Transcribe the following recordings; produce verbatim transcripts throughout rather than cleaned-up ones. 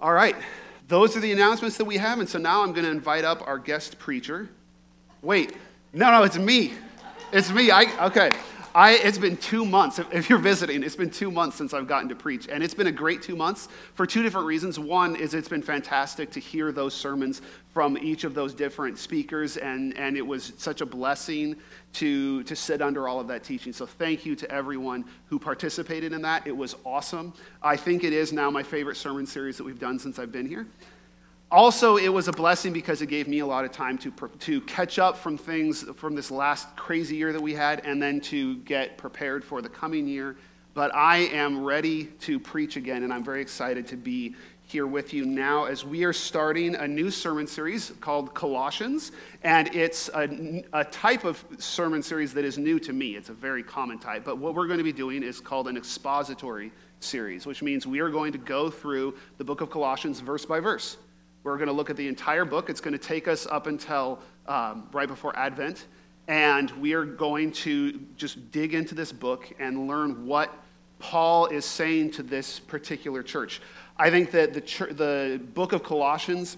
All right, those are the announcements that we have, and so now I'm going to invite up our guest preacher. Wait, no, no, it's me. It's me. I okay. I, it's been two months, if you're visiting, it's been two months since I've gotten to preach, and it's been a great two months for two different reasons. One is it's been fantastic to hear those sermons from each of those different speakers, and, and it was such a blessing to, to sit under all of that teaching. So thank you to everyone who participated in that. It was awesome. I think it is now my favorite sermon series that we've done since I've been here. Also, it was a blessing because it gave me a lot of time to to catch up from things from this last crazy year that we had, and then to get prepared for the coming year. But I am ready to preach again, and I'm very excited to be here with you now as we are starting a new sermon series called Colossians, and it's a, a type of sermon series that is new to me. It's a very common type, but what we're going to be doing is called an expository series, which means we are going to go through the book of Colossians verse by verse. We're going to look at the entire book. It's going to take us up until um, right before Advent. And we are going to just dig into this book and learn what Paul is saying to this particular church. I think that the ch- the book of Colossians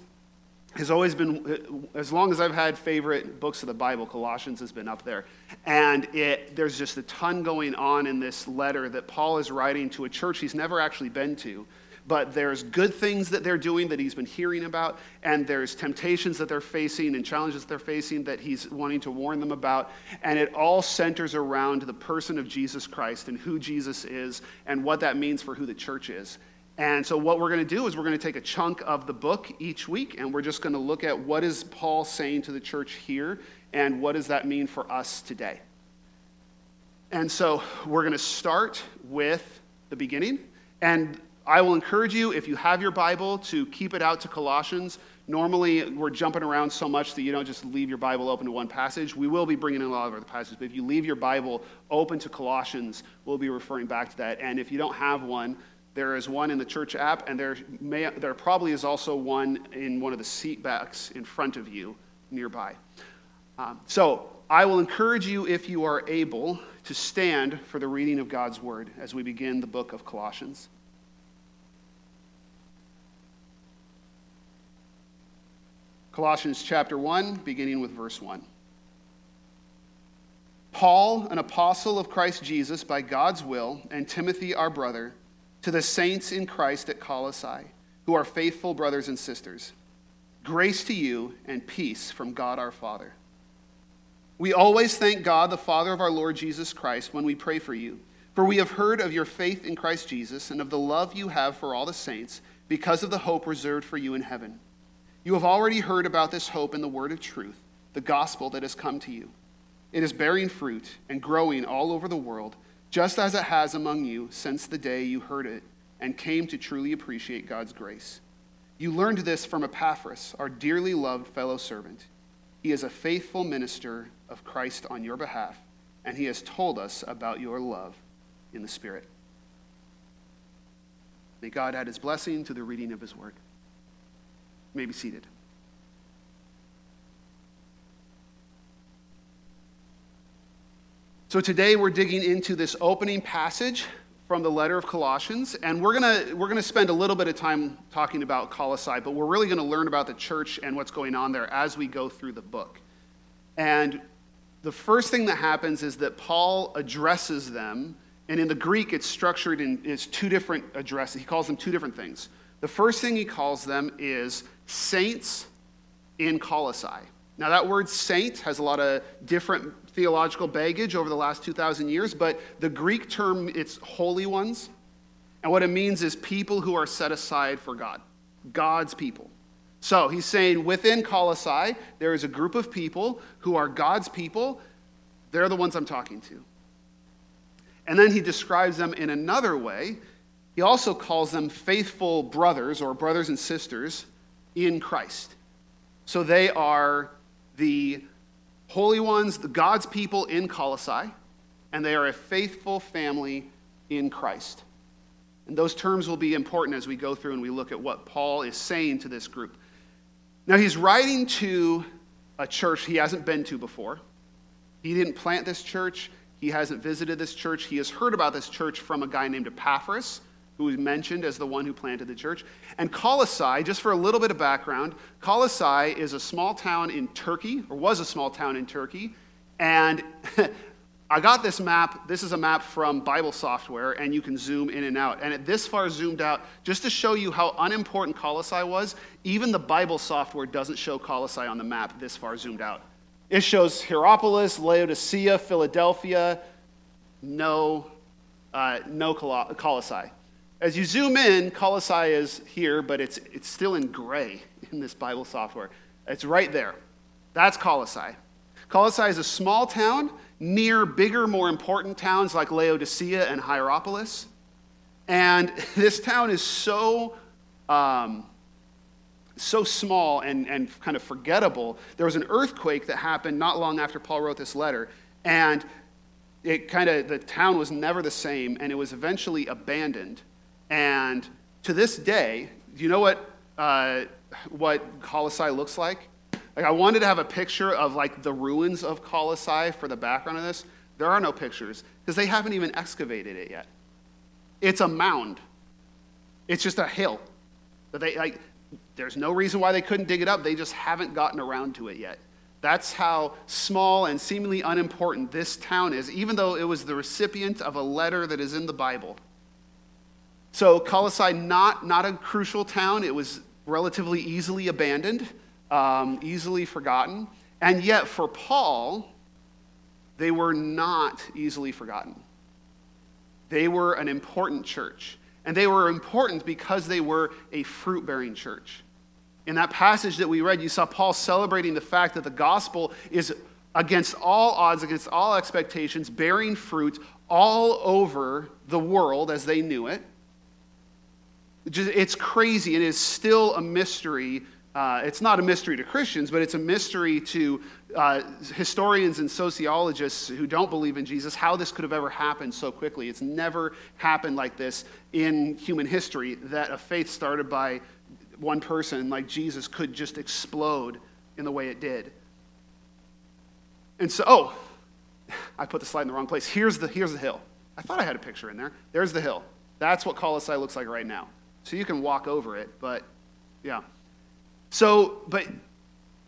has always been, as long as I've had favorite books of the Bible, Colossians has been up there. And it there's just a ton going on in this letter that Paul is writing to a church he's never actually been to. But there's good things that they're doing that he's been hearing about, and there's temptations that they're facing and challenges that they're facing that he's wanting to warn them about. And it all centers around the person of Jesus Christ and who Jesus is and what that means for who the church is. And so what we're going to do is we're going to take a chunk of the book each week, and we're just going to look at what is Paul saying to the church here, and what does that mean for us today. And so we're going to start with the beginning, and I will encourage you, if you have your Bible, to keep it out to Colossians. Normally, we're jumping around so much that you don't just leave your Bible open to one passage. We will be bringing in a lot of other passages, but if you leave your Bible open to Colossians, we'll be referring back to that. And if you don't have one, there is one in the church app, and there may, there probably is also one in one of the seat backs in front of you nearby. Um, so I will encourage you, if you are able, to stand for the reading of God's Word as we begin the book of Colossians. Colossians chapter one, beginning with verse one. Paul, an apostle of Christ Jesus by God's will, and Timothy, our brother, to the saints in Christ at Colossae, who are faithful brothers and sisters, grace to you and peace from God our Father. We always thank God, the Father of our Lord Jesus Christ, when we pray for you, for we have heard of your faith in Christ Jesus and of the love you have for all the saints because of the hope reserved for you in heaven. You have already heard about this hope in the word of truth, the gospel that has come to you. It is bearing fruit and growing all over the world, just as it has among you since the day you heard it and came to truly appreciate God's grace. You learned this from Epaphras, our dearly loved fellow servant. He is a faithful minister of Christ on your behalf, and he has told us about your love in the Spirit. May God add his blessing to the reading of his word. You may be seated. So today we're digging into this opening passage from the letter of Colossians, and we're gonna we're gonna spend a little bit of time talking about Colossae, but we're really gonna learn about the church and what's going on there as we go through the book. And the first thing that happens is that Paul addresses them, and in the Greek it's structured in is two different addresses. He calls them two different things. The first thing he calls them is saints in Colossae. Now that word saint has a lot of different theological baggage over the last two thousand years, but the Greek term, it's holy ones. And what it means is people who are set aside for God, God's people. So he's saying within Colossae, there is a group of people who are God's people. They're the ones I'm talking to. And then he describes them in another way. He also calls them faithful brothers or brothers and sisters in Christ. So they are the holy ones, the God's people in Colossae, and they are a faithful family in Christ. And those terms will be important as we go through and we look at what Paul is saying to this group. Now he's writing to a church he hasn't been to before. He didn't plant this church. He hasn't visited this church. He has heard about this church from a guy named Epaphras, who is mentioned as the one who planted the church. And Colossae, just for a little bit of background, Colossae is a small town in Turkey, or was a small town in Turkey. And I got this map. This is a map from Bible software, and you can zoom in and out. And it this far zoomed out, just to show you how unimportant Colossae was, even the Bible software doesn't show Colossae on the map this far zoomed out. It shows Hierapolis, Laodicea, Philadelphia, no, uh, no Col- Colossae. As you zoom in, Colossae is here, but it's it's still in gray in this Bible software. It's right there. That's Colossae. Colossae is a small town near bigger, more important towns like Laodicea and Hierapolis. And this town is so um, so small and, and kind of forgettable. There was an earthquake that happened not long after Paul wrote this letter, and it kind of the town was never the same, and it was eventually abandoned. And to this day, you know what uh, what Colossae looks like? Like, I wanted to have a picture of like the ruins of Colossae for the background of this. There are no pictures because they haven't even excavated it yet. It's a mound. It's just a hill. But they like there's no reason why they couldn't dig it up. They just haven't gotten around to it yet. That's how small and seemingly unimportant this town is, even though it was the recipient of a letter that is in the Bible. So Colossae, not, not a crucial town. It was relatively easily abandoned, um, easily forgotten. And yet for Paul, they were not easily forgotten. They were an important church. And they were important because they were a fruit-bearing church. In that passage that we read, you saw Paul celebrating the fact that the gospel is against all odds, against all expectations, bearing fruit all over the world as they knew it. It's crazy. It is still a mystery. Uh, it's not a mystery to Christians, but it's a mystery to uh, historians and sociologists who don't believe in Jesus, how this could have ever happened so quickly. It's never happened like this in human history, that a faith started by one person like Jesus could just explode in the way it did. And so, oh, I put the slide in the wrong place. Here's the here's the hill. I thought I had a picture in there. There's the hill. That's what Colossae looks like right now. So you can walk over it, but yeah. So, but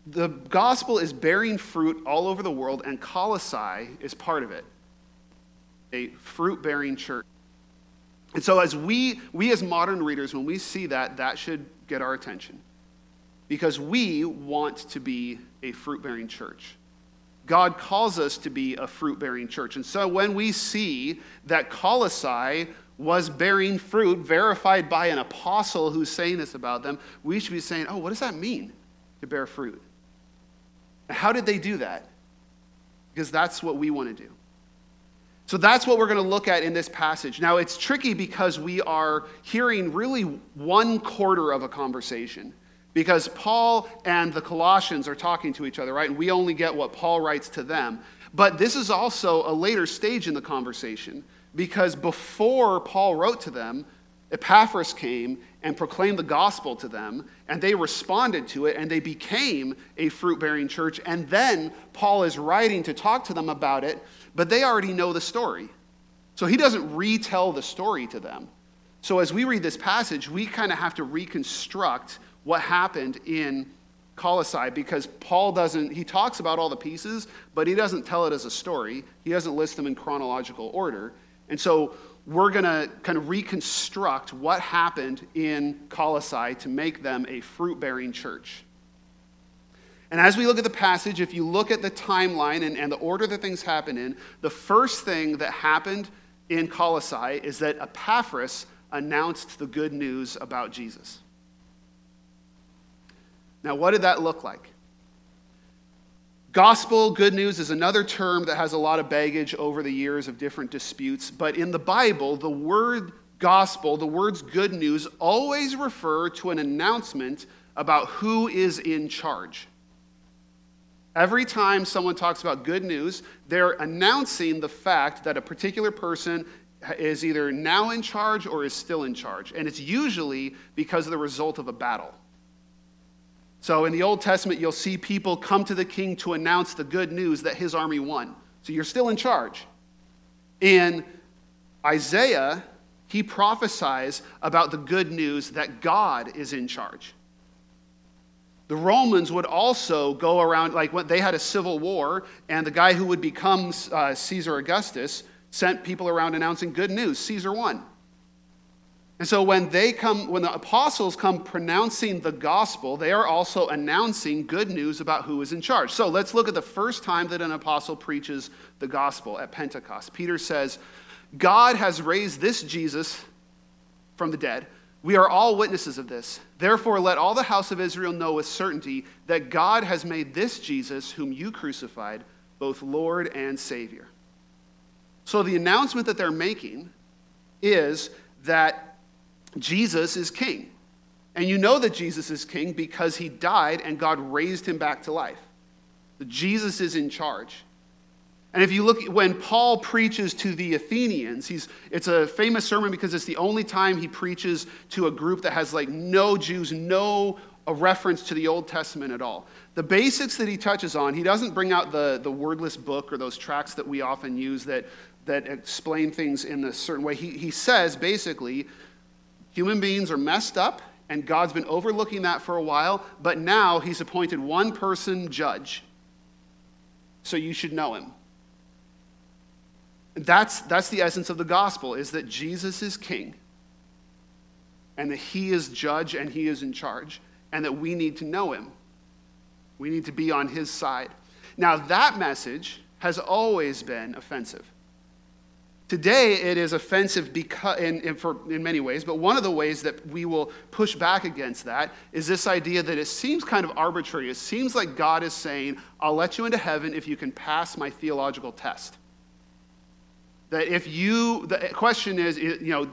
the gospel is bearing fruit all over the world, and Colossae is part of it. A fruit-bearing church. And so as we, we as modern readers, when we see that, that should get our attention. Because we want to be a fruit-bearing church. God calls us to be a fruit-bearing church. And so when we see that Colossae was bearing fruit, verified by an apostle who's saying this about them, we should be saying, oh, what does that mean to bear fruit? How did they do that? Because that's what we want to do. So that's what we're going to look at in this passage. Now, it's tricky because we are hearing really one quarter of a conversation, because Paul and the Colossians are talking to each other, right? And we only get what Paul writes to them. But this is also a later stage in the conversation, because before Paul wrote to them, Epaphras came and proclaimed the gospel to them, and they responded to it, and they became a fruit-bearing church. And then Paul is writing to talk to them about it, but they already know the story. So he doesn't retell the story to them. So as we read this passage, we kind of have to reconstruct what happened in Colossae, because Paul doesn't, he talks about all the pieces, but he doesn't tell it as a story. He doesn't list them in chronological order. And so we're going to kind of reconstruct what happened in Colossae to make them a fruit-bearing church. And as we look at the passage, if you look at the timeline and, and the order that things happen in, the first thing that happened in Colossae is that Epaphras announced the good news about Jesus. Now, what did that look like? Gospel, good news, is another term that has a lot of baggage over the years of different disputes. But in the Bible, the word gospel, the words good news, always refer to an announcement about who is in charge. Every time someone talks about good news, they're announcing the fact that a particular person is either now in charge or is still in charge. And it's usually because of the result of a battle. So in the Old Testament, you'll see people come to the king to announce the good news that his army won. So you're still in charge. In Isaiah, He prophesies about the good news that God is in charge. The Romans would also go around, like when they had a civil war, and the guy who would become uh, Caesar Augustus sent people around announcing good news. Caesar won. And so when they come, when the apostles come pronouncing the gospel, they are also announcing good news about who is in charge. So let's look at the first time that an apostle preaches the gospel at Pentecost. Peter says, God has raised this Jesus from the dead. We are all witnesses of this. Therefore, let all the house of Israel know with certainty that God has made this Jesus, whom you crucified, both Lord and Savior. So the announcement that they're making is that Jesus is king. And you know that Jesus is king because he died and God raised him back to life. Jesus is in charge. And if you look, when Paul preaches to the Athenians, he's it's a famous sermon because it's the only time he preaches to a group that has like no Jews, no a reference to the Old Testament at all. The basics that he touches on, he doesn't bring out the, the wordless book or those tracts that we often use that, that explain things in a certain way. He, he says basically, human beings are messed up, and God's been overlooking that for a while, but now he's appointed one person judge. So you should know him. That's, that's the essence of the gospel, is that Jesus is king, and that he is judge and he is in charge, and that we need to know him. We need to be on his side. Now, that message has always been offensive. Today, it is offensive because, in, in, for, in many ways, but one of the ways that we will push back against that is this idea that it seems kind of arbitrary. It seems like God is saying, I'll let you into heaven if you can pass my theological test. That if you, the question is, you know,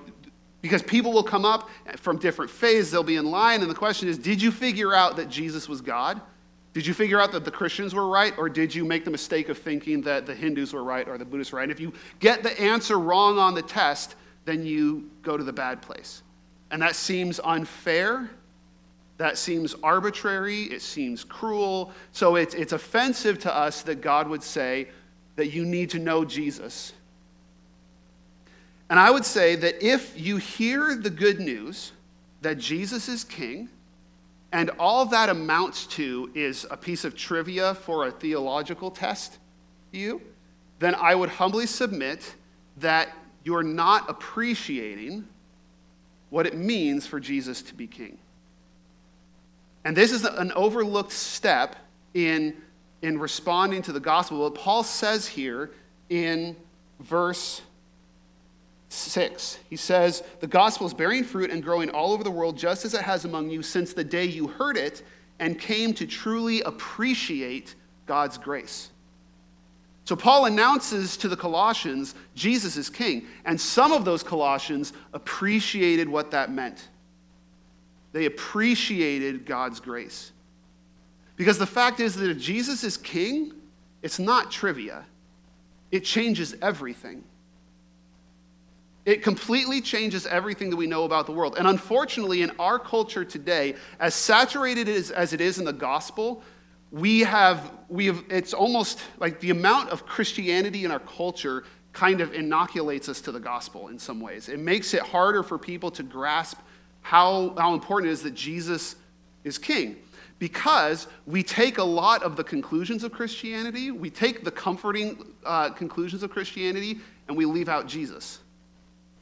because people will come up from different faiths, they'll be in line, and the question is, did you figure out that Jesus was God? Did you figure out that the Christians were right, or did you make the mistake of thinking that the Hindus were right or the Buddhists were right? And if you get the answer wrong on the test, then you go to the bad place. And that seems unfair. That seems arbitrary. It seems cruel. So it's, it's offensive to us that God would say that you need to know Jesus. And I would say that if you hear the good news that Jesus is king, and all that amounts to is a piece of trivia for a theological test to you, then I would humbly submit that you're not appreciating what it means for Jesus to be king. And this is an overlooked step in, in responding to the gospel. What Paul says here in verse six. He says, the gospel is bearing fruit and growing all over the world, just as it has among you since the day you heard it and came to truly appreciate God's grace. So Paul announces to the Colossians, Jesus is king. And some of those Colossians appreciated what that meant. They appreciated God's grace. Because the fact is that if Jesus is king, it's not trivia. It changes everything. It completely changes everything that we know about the world. And unfortunately, in our culture today, as saturated as it is in the gospel, we have, we have, it's almost like the amount of Christianity in our culture kind of inoculates us to the gospel in some ways. It makes it harder for people to grasp how, how important it is that Jesus is king. Because we take a lot of the conclusions of Christianity, we take the comforting uh, conclusions of Christianity, and we leave out Jesus.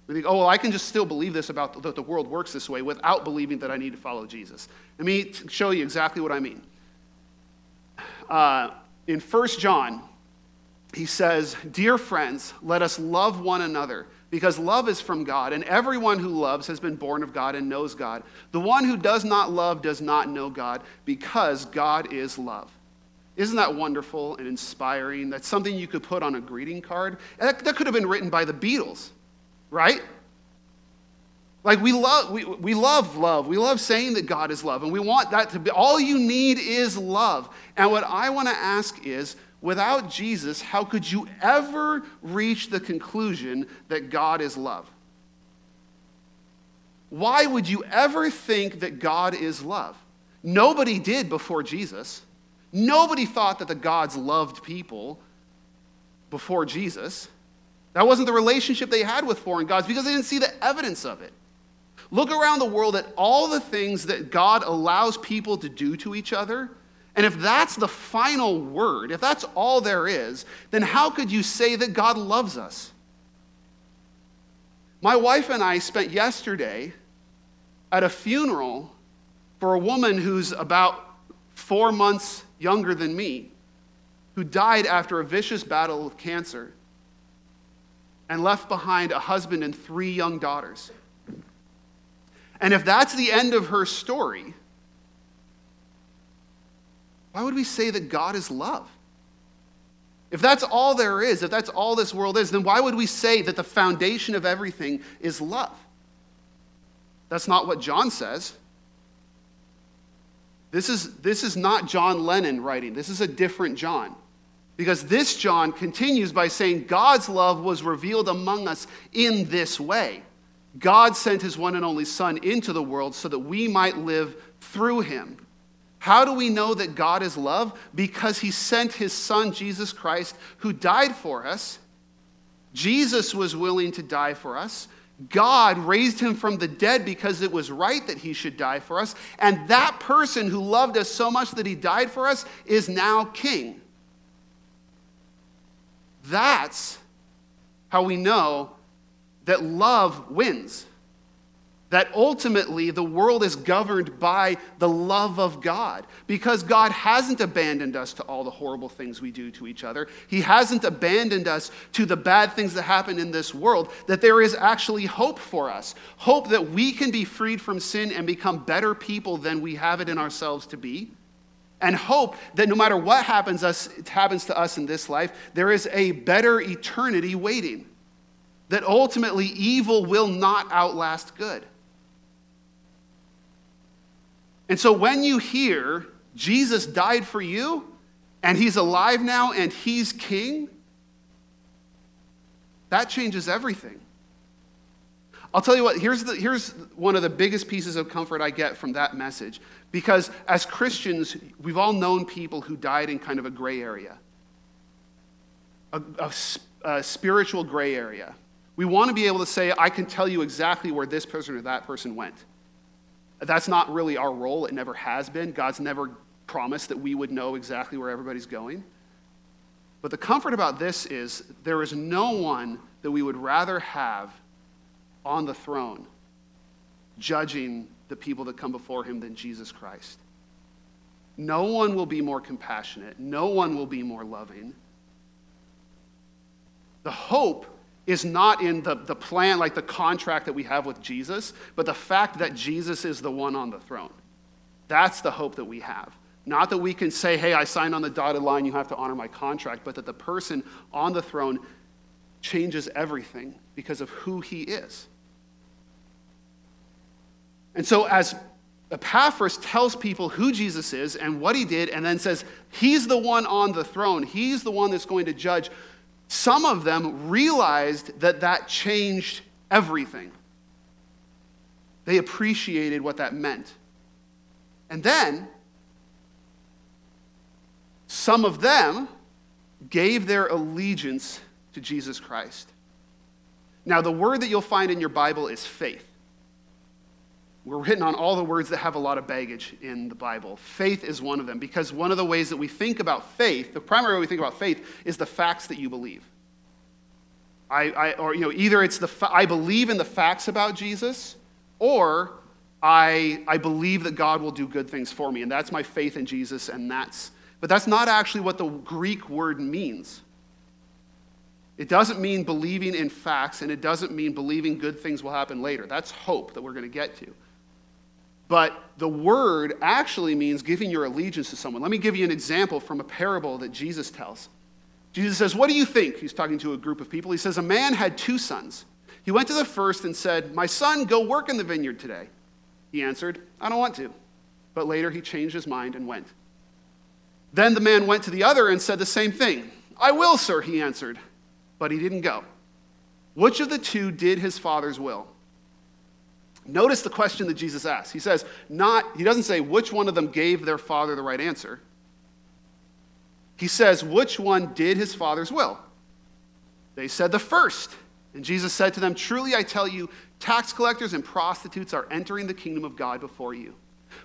We think, oh, well, I can just still believe this about that the world works this way without believing that I need to follow Jesus. Let me show you exactly what I mean. Uh, in First John, he says, dear friends, let us love one another, because love is from God, and everyone who loves has been born of God and knows God. The one who does not love does not know God, because God is love. Isn't that wonderful and inspiring? That's something you could put on a greeting card. And that, that could have been written by the Beatles. Right? Like we love, we, we love love. We love saying that God is love. And we want that to be, all you need is love. And what I want to ask is, without Jesus, how could you ever reach the conclusion that God is love? Why would you ever think that God is love? Nobody did before Jesus. Nobody thought that the gods loved people before Jesus. That wasn't the relationship they had with foreign gods because they didn't see the evidence of it. Look around the world at all the things that God allows people to do to each other. And if that's the final word, if that's all there is, then how could you say that God loves us? My wife and I spent yesterday at a funeral for a woman who's about four months younger than me, who died after a vicious battle with cancer and left behind a husband and three young daughters. And if that's the end of her story, why would we say that God is love? If that's all there is, if that's all this world is, then why would we say that the foundation of everything is love? That's not what John says. This is, this is not John Lennon writing. This is a different John. Because this John continues by saying God's love was revealed among us in this way. God sent his one and only Son into the world so that we might live through him. How do we know that God is love? Because he sent his Son, Jesus Christ, who died for us. Jesus was willing to die for us. God raised him from the dead because it was right that he should die for us. And that person who loved us so much that he died for us is now king. That's how we know that love wins. That ultimately the world is governed by the love of God. Because God hasn't abandoned us to all the horrible things we do to each other. He hasn't abandoned us to the bad things that happen in this world. That there is actually hope for us. Hope that we can be freed from sin and become better people than we have it in ourselves to be. And hope that no matter what happens us, happens to us in this life, there is a better eternity waiting. That ultimately evil will not outlast good. And so when you hear Jesus died for you, and he's alive now, and he's king, that changes everything. I'll tell you what, here's, the, here's one of the biggest pieces of comfort I get from that message. Because as Christians, we've all known people who died in kind of a gray area. A, a, a spiritual gray area. We want to be able to say, I can tell you exactly where this person or that person went. That's not really our role. It never has been. God's never promised that we would know exactly where everybody's going. But the comfort about this is there is no one that we would rather have on the throne judging the people that come before him than Jesus Christ. No one will be more compassionate. No one will be more loving. The hope is not in the, the plan, like the contract that we have with Jesus, but the fact that Jesus is the one on the throne. That's the hope that we have. Not that we can say, hey, I signed on the dotted line, you have to honor my contract, but that the person on the throne changes everything because of who he is. And so as Epaphras tells people who Jesus is and what he did, and then says, he's the one on the throne, he's the one that's going to judge, some of them realized that that changed everything. They appreciated what that meant. And then, some of them gave their allegiance to Jesus Christ. Now, the word that you'll find in your Bible is faith. We're written on all the words that have a lot of baggage in the Bible. Faith is one of them, because one of the ways that we think about faith, the primary way we think about faith, is the facts that you believe. I, I or you know, either it's the fa- I believe in the facts about Jesus, or I I believe that God will do good things for me, and that's my faith in Jesus, and that's but that's not actually what the Greek word means. It doesn't mean believing in facts, and it doesn't mean believing good things will happen later. That's hope that we're going to get to. But the word actually means giving your allegiance to someone. Let me give you an example from a parable that Jesus tells. Jesus says, what do you think? He's talking to a group of people. He says, a man had two sons. He went to the first and said, my son, go work in the vineyard today. He answered, I don't want to. But later he changed his mind and went. Then the man went to the other and said the same thing. I will, sir, he answered. But he didn't go. Which of the two did his father's will? Notice the question that Jesus asks. He says, not, he doesn't say which one of them gave their father the right answer. He says, which one did his father's will? They said, "The first." And Jesus said to them, "Truly I tell you, tax collectors and prostitutes are entering the kingdom of God before you.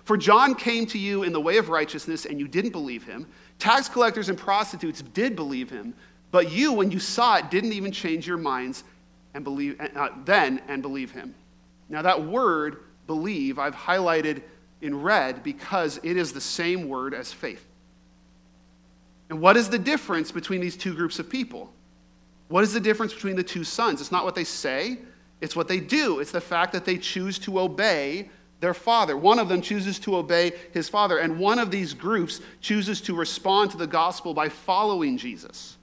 For John came to you in the way of righteousness, and you didn't believe him. Tax collectors and prostitutes did believe him, but you, when you saw it, didn't even change your minds and believe uh, then and believe him." Now that word, believe, I've highlighted in red because it is the same word as faith. And what is the difference between these two groups of people? What is the difference between the two sons? It's not what they say, it's what they do. It's the fact that they choose to obey their father. One of them chooses to obey his father, and one of these groups chooses to respond to the gospel by following Jesus.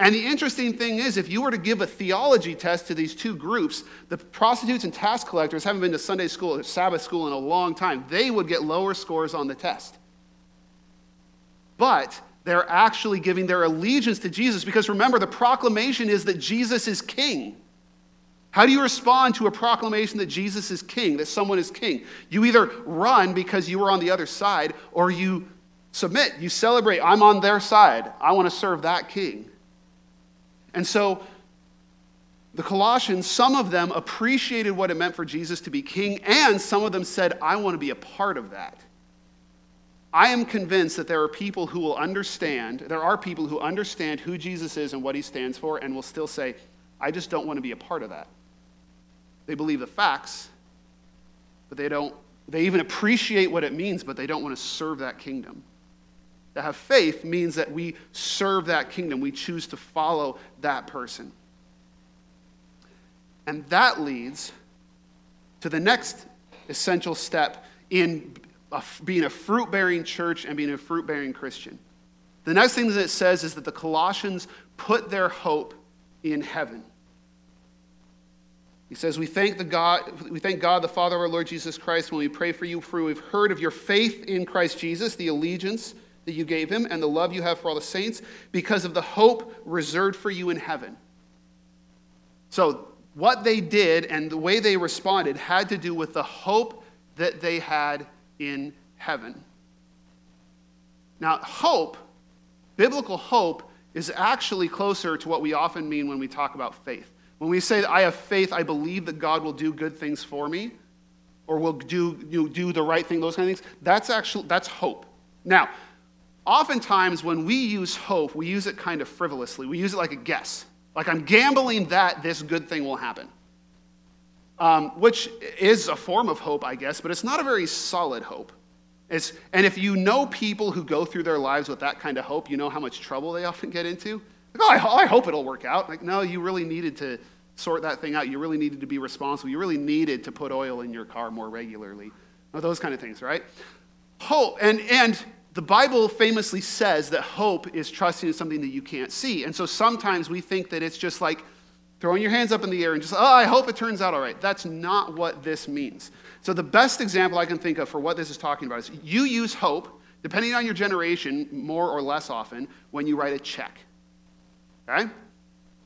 And the interesting thing is, if you were to give a theology test to these two groups, the prostitutes and tax collectors haven't been to Sunday school or Sabbath school in a long time. They would get lower scores on the test. But they're actually giving their allegiance to Jesus, because remember, the proclamation is that Jesus is king. How do you respond to a proclamation that Jesus is king, that someone is king? You either run because you were on the other side, or you submit, you celebrate, I'm on their side, I want to serve that king. And so the Colossians, some of them appreciated what it meant for Jesus to be king, and some of them said, I want to be a part of that. I am convinced that there are people who will understand, there are people who understand who Jesus is and what he stands for, and will still say, I just don't want to be a part of that. They believe the facts, but they don't, they even appreciate what it means, but they don't want to serve that kingdom. To have faith means that we serve that kingdom. We choose to follow that person. And that leads to the next essential step in being a fruit-bearing church and being a fruit-bearing Christian. The next thing that it says is that the Colossians put their hope in heaven. He says, we thank the God, we thank God, the Father of our Lord Jesus Christ, when we pray for you, for we've heard of your faith in Christ Jesus, the allegiance that you gave him, and the love you have for all the saints, because of the hope reserved for you in heaven. So what they did and the way they responded had to do with the hope that they had in heaven. Now, hope, biblical hope, is actually closer to what we often mean when we talk about faith. When we say, I have faith, I believe that God will do good things for me, or will do, you know, do the right thing, those kind of things, that's actually, that's hope. Now, oftentimes when we use hope, we use it kind of frivolously. We use it like a guess. Like, I'm gambling that this good thing will happen. Um, which is a form of hope, I guess, but it's not a very solid hope. It's, and if you know people who go through their lives with that kind of hope, you know how much trouble they often get into. Like, oh, I, I hope it'll work out. Like, no, you really needed to sort that thing out. You really needed to be responsible. You really needed to put oil in your car more regularly. Well, those kind of things, right? Hope, and, and the Bible famously says that hope is trusting in something that you can't see. And so sometimes we think that it's just like, throwing your hands up in the air and just, oh, I hope it turns out all right. That's not what this means. So the best example I can think of for what this is talking about is you use hope, depending on your generation, more or less often, when you write a check. Okay?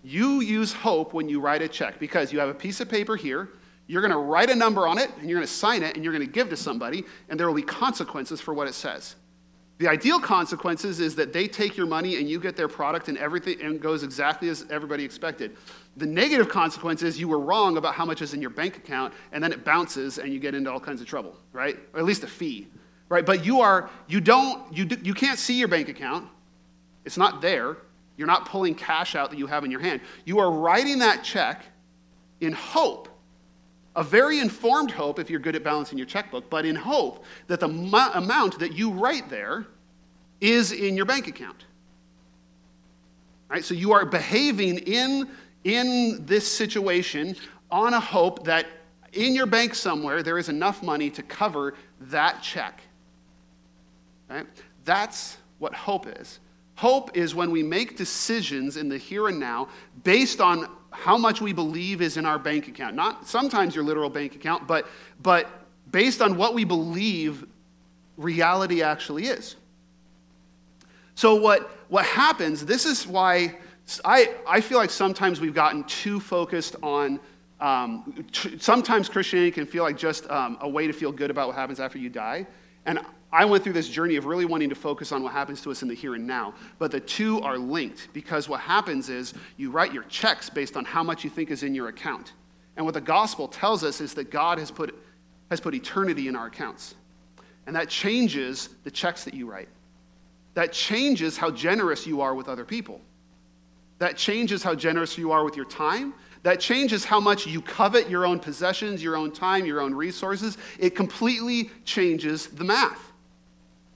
You use hope when you write a check, because you have a piece of paper here, you're going to write a number on it, and you're going to sign it, and you're going to give to somebody, and there will be consequences for what it says. The ideal consequences is that they take your money and you get their product and everything and goes exactly as everybody expected. The negative consequence is you were wrong about how much is in your bank account, and then it bounces and you get into all kinds of trouble, right? Or at least a fee, right? But you are, you don't, you do, you can't see your bank account. It's not there. You're not pulling cash out that you have in your hand. You are writing that check in hope. A very informed hope, if you're good at balancing your checkbook, but in hope that the mu- amount that you write there is in your bank account. All right, so you are behaving in, in this situation on a hope that in your bank somewhere there is enough money to cover that check. All right? That's what hope is. Hope is when we make decisions in the here and now based on how much we believe is in our bank account. Not sometimes your literal bank account, but but based on what we believe reality actually is. So what what happens, this is why I, I feel like sometimes we've gotten too focused on, um, tr- sometimes Christianity can feel like just um, a way to feel good about what happens after you die. And I went through this journey of really wanting to focus on what happens to us in the here and now. But the two are linked, because what happens is you write your checks based on how much you think is in your account. And what the gospel tells us is that God has put has put eternity in our accounts. And that changes the checks that you write. That changes how generous you are with other people. That changes how generous you are with your time. That changes how much you covet your own possessions, your own time, your own resources. It completely changes the math.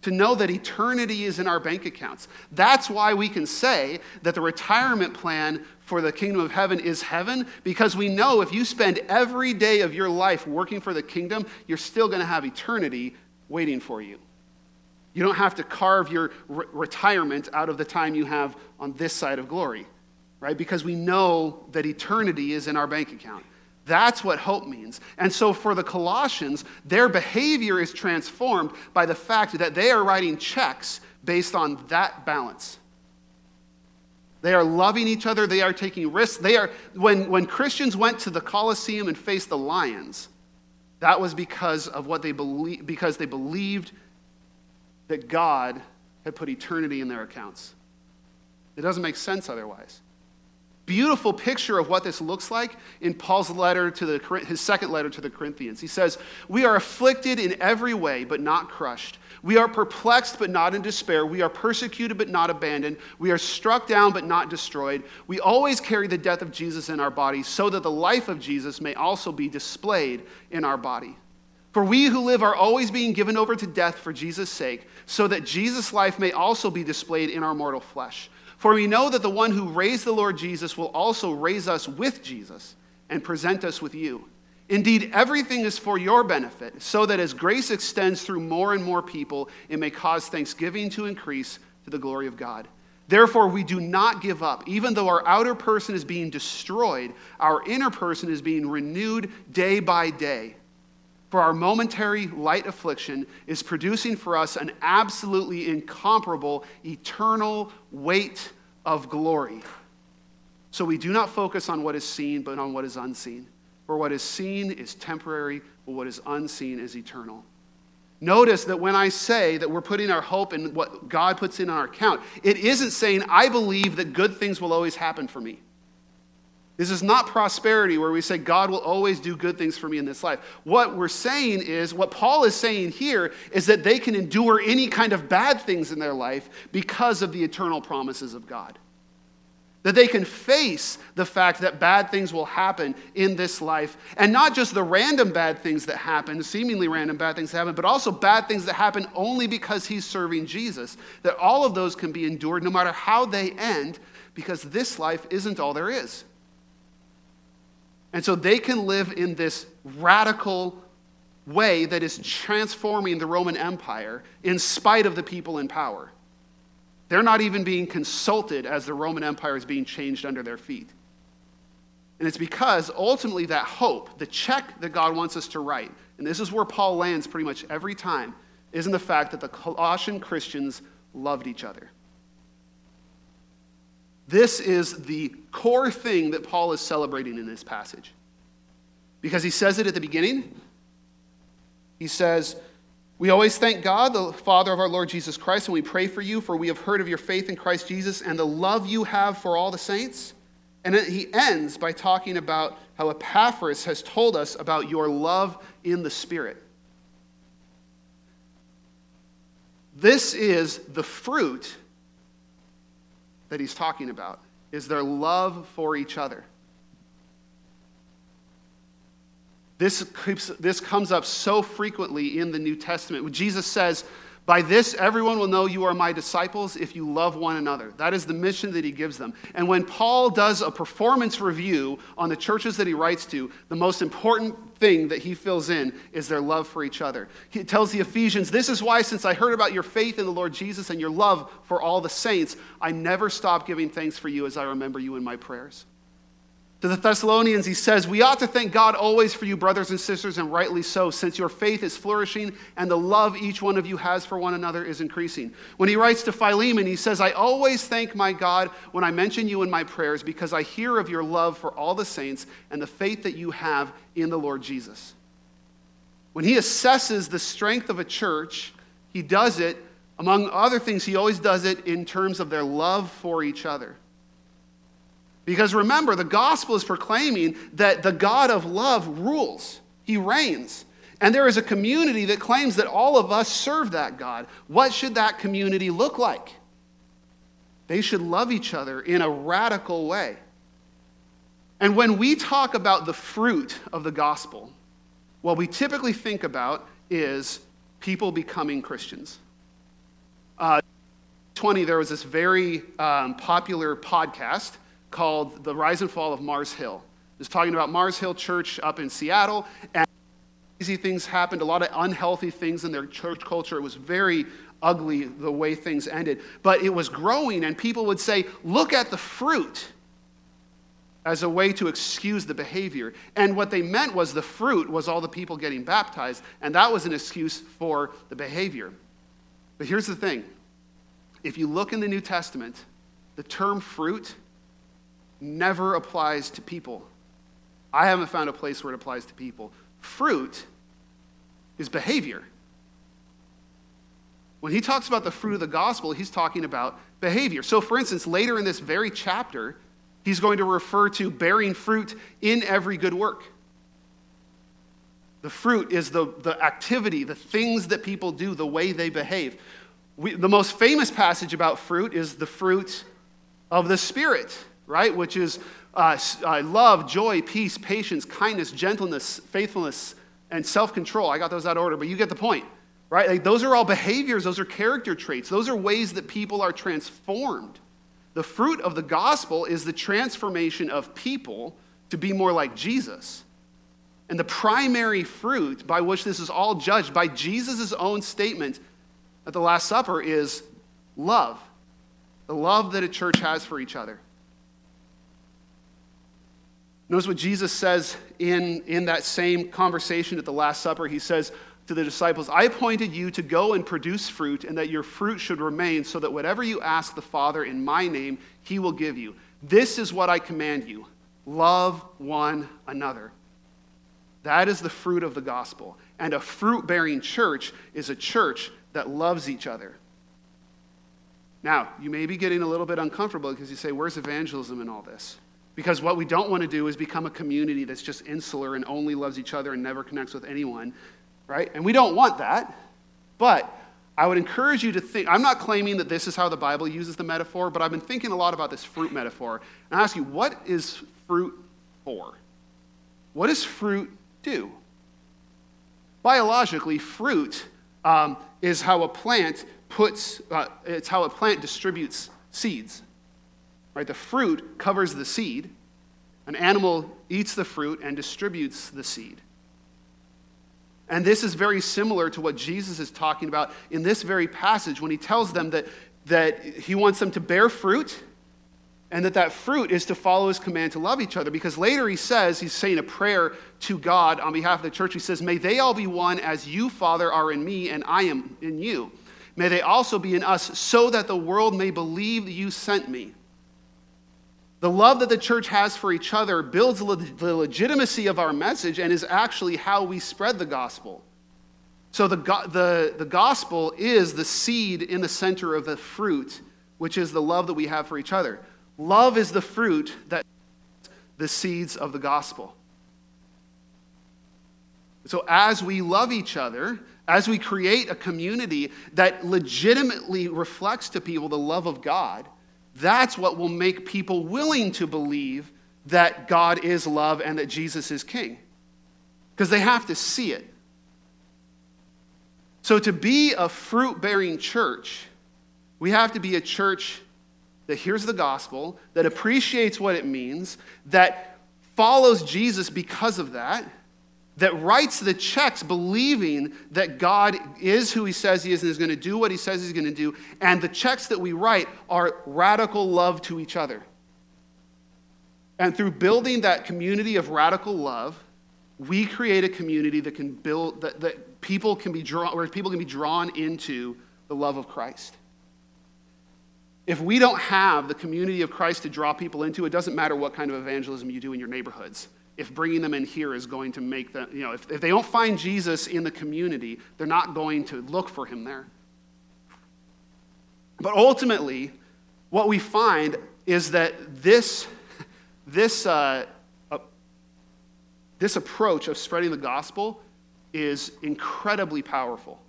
To know that eternity is in our bank accounts. That's why we can say that the retirement plan for the kingdom of heaven is heaven, because we know if you spend every day of your life working for the kingdom, you're still going to have eternity waiting for you. You don't have to carve your re- retirement out of the time you have on this side of glory, right? Because we know that eternity is in our bank account. That's what hope means. And so for the Colossians, their behavior is transformed by the fact that they are writing checks based on that balance. They are loving each other. They are taking risks. They are when, when Christians went to the Colosseum and faced the lions, that was because of what they believe, because they believed that God had put eternity in their accounts. It doesn't make sense otherwise. Beautiful picture of what this looks like in Paul's letter to the his second letter to the Corinthians. He says, "We are afflicted in every way, but not crushed. We are perplexed, but not in despair. We are persecuted, but not abandoned. We are struck down, but not destroyed. We always carry the death of Jesus in our body, so that the life of Jesus may also be displayed in our body. For we who live are always being given over to death for Jesus' sake, so that Jesus' life may also be displayed in our mortal flesh. For we know that the one who raised the Lord Jesus will also raise us with Jesus and present us with you. Indeed, everything is for your benefit, so that as grace extends through more and more people, it may cause thanksgiving to increase to the glory of God. Therefore, we do not give up. Even though our outer person is being destroyed, our inner person is being renewed day by day. For our momentary light affliction is producing for us an absolutely incomparable, eternal weight of glory. So we do not focus on what is seen, but on what is unseen. For what is seen is temporary, but what is unseen is eternal." Notice that when I say that we're putting our hope in what God puts in our account, it isn't saying, I believe that good things will always happen for me. This is not prosperity where we say God will always do good things for me in this life. What we're saying is, what Paul is saying here is that they can endure any kind of bad things in their life because of the eternal promises of God. That they can face the fact that bad things will happen in this life, and not just the random bad things that happen, seemingly random bad things that happen, but also bad things that happen only because he's serving Jesus. That all of those can be endured no matter how they end, because this life isn't all there is. And so they can live in this radical way that is transforming the Roman Empire in spite of the people in power. They're not even being consulted as the Roman Empire is being changed under their feet. And it's because ultimately that hope, the check that God wants us to write, and this is where Paul lands pretty much every time, isn't the fact that the Colossian Christians loved each other. This is the core thing that Paul is celebrating in this passage. Because he says it at the beginning. He says, "We always thank God, the Father of our Lord Jesus Christ, and we pray for you, for we have heard of your faith in Christ Jesus and the love you have for all the saints." And then he ends by talking about how Epaphras has told us about your love in the Spirit. This is the fruit that he's talking about, is their love for each other. This, keeps, this comes up so frequently in the New Testament. Jesus says, "By this everyone will know you are my disciples if you love one another." That is the mission that he gives them. And when Paul does a performance review on the churches that he writes to, the most important thing that he fills in is their love for each other. He tells the Ephesians, "This is why, since I heard about your faith in the Lord Jesus and your love for all the saints, I never stop giving thanks for you as I remember you in my prayers." To the Thessalonians, he says, "We ought to thank God always for you, brothers and sisters, and rightly so, since your faith is flourishing and the love each one of you has for one another is increasing." When he writes to Philemon, he says, "I always thank my God when I mention you in my prayers, because I hear of your love for all the saints and the faith that you have in the Lord Jesus." When he assesses the strength of a church, He does it, among other things, he always does it in terms of their love for each other. Because remember, the gospel is proclaiming that the God of love rules. He reigns. And there is a community that claims that all of us serve that God. What should that community look like? They should love each other in a radical way. And when we talk about the fruit of the gospel, what we typically think about is people becoming Christians. Uh, twenty, there was this very um, popular podcast called The Rise and Fall of Mars Hill. It was talking about Mars Hill Church up in Seattle, and crazy things happened, a lot of unhealthy things in their church culture. It was very ugly the way things ended. But it was growing, and people would say, look at the fruit, as a way to excuse the behavior. And what they meant was the fruit was all the people getting baptized, and that was an excuse for the behavior. But here's the thing. If you look in the New Testament, the term fruit never applies to people. I haven't found a place where it applies to people. Fruit is behavior. When he talks about the fruit of the gospel, he's talking about behavior. So, for instance, later in this very chapter, he's going to refer to bearing fruit in every good work. The fruit is the, the activity, the things that people do, the way they behave. We, the most famous passage about fruit is the fruit of the Spirit, right? Which is uh, love, joy, peace, patience, kindness, gentleness, faithfulness, and self-control. I got those out of order, but you get the point, right? Like, those are all behaviors. Those are character traits. Those are ways that people are transformed. The fruit of the gospel is the transformation of people to be more like Jesus. And the primary fruit by which this is all judged by Jesus' own statement at the Last Supper is love. The love that a church has for each other. Notice what Jesus says in, in that same conversation at the Last Supper. He says to the disciples, I appointed you to go and produce fruit, and that your fruit should remain, so that whatever you ask the Father in my name, he will give you. This is what I command you. Love one another. That is the fruit of the gospel. And a fruit-bearing church is a church that loves each other. Now, you may be getting a little bit uncomfortable because you say, where's evangelism in all this? Because what we don't want to do is become a community that's just insular and only loves each other and never connects with anyone. Right? And we don't want that, but I would encourage you to think, I'm not claiming that this is how the Bible uses the metaphor, but I've been thinking a lot about this fruit metaphor. And I ask you, what is fruit for? What does fruit do? Biologically, fruit um, is how a plant puts, uh, it's how a plant distributes seeds, right? The fruit covers the seed. An animal eats the fruit and distributes the seed. And this is very similar to what Jesus is talking about in this very passage when he tells them that, that he wants them to bear fruit and that that fruit is to follow his command to love each other. Because later he says, he's saying a prayer to God on behalf of the church. He says, may they all be one as you, Father, are in me and I am in you. May they also be in us so that the world may believe that you sent me. The love that the church has for each other builds the legitimacy of our message and is actually how we spread the gospel. So the, go- the, the gospel is the seed in the center of the fruit, which is the love that we have for each other. Love is the fruit that the seeds of the gospel. So as we love each other, as we create a community that legitimately reflects to people the love of God, that's what will make people willing to believe that God is love and that Jesus is king. Because they have to see it. So to be a fruit-bearing church, we have to be a church that hears the gospel, that appreciates what it means, that follows Jesus because of that, that writes the checks believing that God is who he says he is and is going to do what he says he's going to do. And the checks that we write are radical love to each other. And through building that community of radical love, we create a community that can build, that, that people can be drawn, where people can be drawn into the love of Christ. If we don't have the community of Christ to draw people into, it doesn't matter what kind of evangelism you do in your neighborhoods. If bringing them in here is going to make them, you know, if, if they don't find Jesus in the community, they're not going to look for him there. But ultimately, what we find is that this, this, uh, uh, this approach of spreading the gospel is incredibly powerful.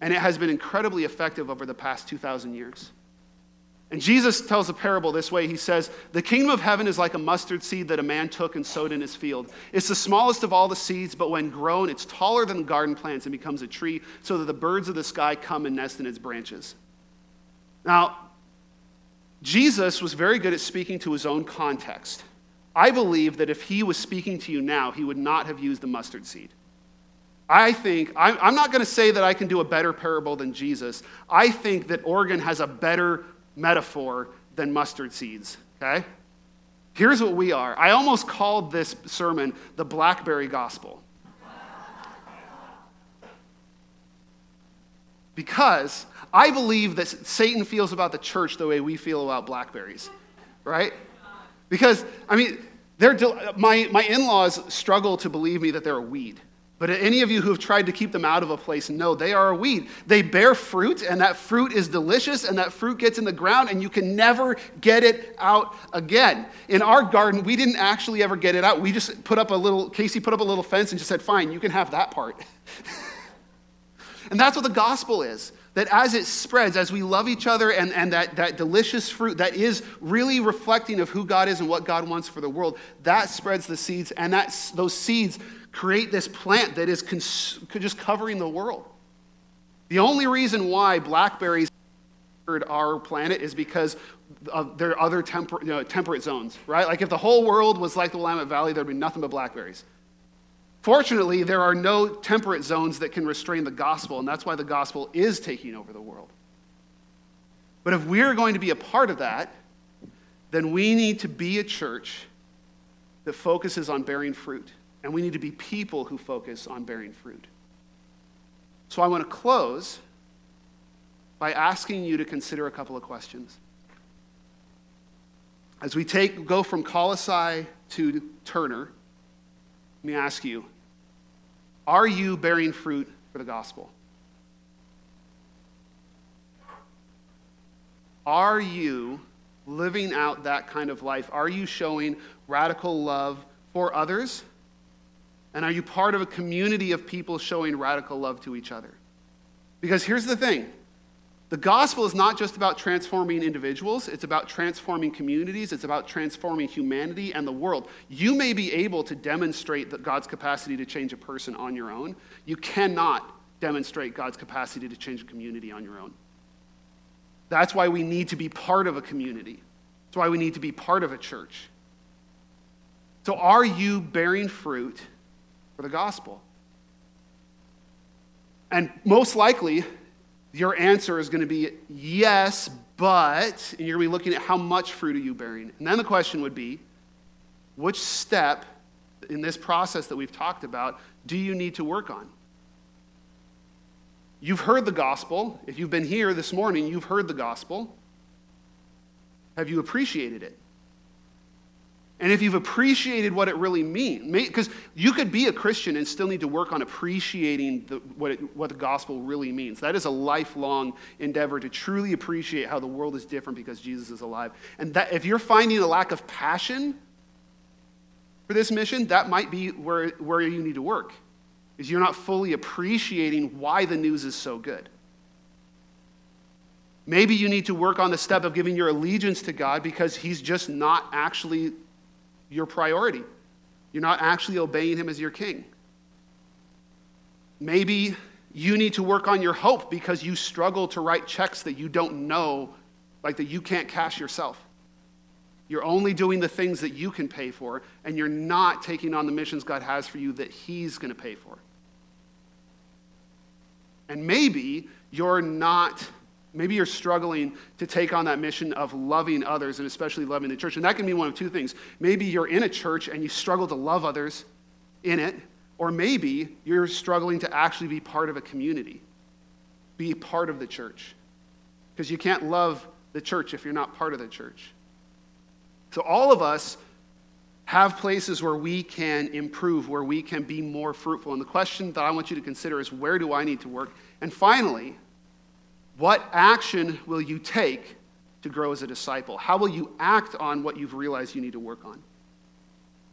And it has been incredibly effective over the past two thousand years. And Jesus tells a parable this way. He says, the kingdom of heaven is like a mustard seed that a man took and sowed in his field. It's the smallest of all the seeds, but when grown, it's taller than garden plants and becomes a tree so that the birds of the sky come and nest in its branches. Now, Jesus was very good at speaking to his own context. I believe that if he was speaking to you now, he would not have used the mustard seed. I think, I'm not going to say that I can do a better parable than Jesus. I think that Oregon has a better metaphor than mustard seeds, okay? Here's what we are. I almost called this sermon the Blackberry Gospel. Because I believe that Satan feels about the church the way we feel about blackberries, right? Because, I mean, they're del- my, my in-laws struggle to believe me that they're a weed. But any of you who have tried to keep them out of a place know they are a weed. They bear fruit, and that fruit is delicious, and that fruit gets in the ground, and you can never get it out again. In our garden, we didn't actually ever get it out. We just put up a little, Casey put up a little fence and just said, fine, you can have that part. And that's what the gospel is, that as it spreads, as we love each other and, and that, that delicious fruit that is really reflecting of who God is and what God wants for the world, that spreads the seeds, and that's, those seeds create this plant that is cons- just covering the world. The only reason why blackberries our planet is because of their other temper- you know, temperate zones, right? Like if the whole world was like the Willamette Valley, there'd be nothing but blackberries. Fortunately, there are no temperate zones that can restrain the gospel, and that's why the gospel is taking over the world. But if we're going to be a part of that, then we need to be a church that focuses on bearing fruit, and we need to be people who focus on bearing fruit. So I want to close by asking you to consider a couple of questions. As we take go from Colossae to Turner, let me ask you, are you bearing fruit for the gospel? Are you living out that kind of life? Are you showing radical love for others? And are you part of a community of people showing radical love to each other? Because here's the thing. The gospel is not just about transforming individuals. It's about transforming communities. It's about transforming humanity and the world. You may be able to demonstrate God's capacity to change a person on your own. You cannot demonstrate God's capacity to change a community on your own. That's why we need to be part of a community. That's why we need to be part of a church. So are you bearing fruit for the gospel? And most likely, your answer is going to be yes, but, and you're going to be looking at how much fruit are you bearing. And then the question would be, which step in this process that we've talked about do you need to work on? You've heard the gospel. If you've been here this morning, you've heard the gospel. Have you appreciated it? And if you've appreciated what it really means, because you could be a Christian and still need to work on appreciating the, what, it, what the gospel really means. That is a lifelong endeavor to truly appreciate how the world is different because Jesus is alive. And that, if you're finding a lack of passion for this mission, that might be where, where you need to work, is you're not fully appreciating why the news is so good. Maybe you need to work on the step of giving your allegiance to God because he's just not actually your priority. You're not actually obeying him as your king. Maybe you need to work on your hope because you struggle to write checks that you don't know, like that you can't cash yourself. You're only doing the things that you can pay for, and you're not taking on the missions God has for you that he's going to pay for. And maybe you're not Maybe you're struggling to take on that mission of loving others and especially loving the church. And that can be one of two things. Maybe you're in a church and you struggle to love others in it, or maybe you're struggling to actually be part of a community, be part of the church. Because you can't love the church if you're not part of the church. So all of us have places where we can improve, where we can be more fruitful. And the question that I want you to consider is, where do I need to work? And finally, What action will you take to grow as a disciple? How will you act on what you've realized you need to work on?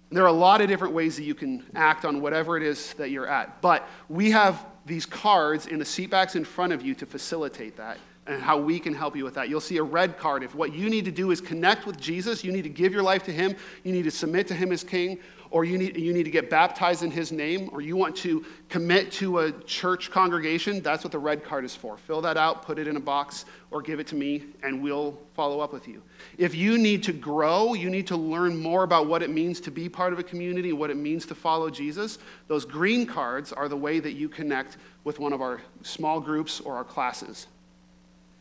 And there are a lot of different ways that you can act on whatever it is that you're at. But we have these cards in the seatbacks in front of you to facilitate that and how we can help you with that. You'll see a red card. If what you need to do is connect with Jesus, you need to give your life to him, you need to submit to him as king, or you need you need to get baptized in his name, or you want to commit to a church congregation, that's what the red card is for. Fill that out, put it in a box, or give it to me, and we'll follow up with you. If you need to grow, you need to learn more about what it means to be part of a community, what it means to follow Jesus, those green cards are the way that you connect with one of our small groups or our classes.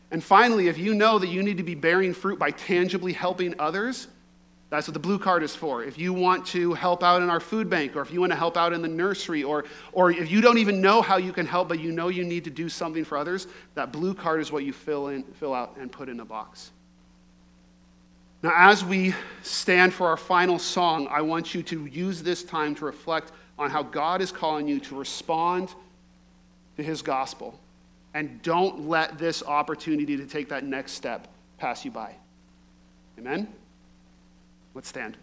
And finally, if you know that you need to be bearing fruit by tangibly helping others, that's what the blue card is for. If you want to help out in our food bank, or if you want to help out in the nursery, or or if you don't even know how you can help, but you know you need to do something for others, that blue card is what you fill in, fill out and put in a box. Now, as we stand for our final song, I want you to use this time to reflect on how God is calling you to respond to his gospel. And don't let this opportunity to take that next step pass you by. Amen? Let's stand.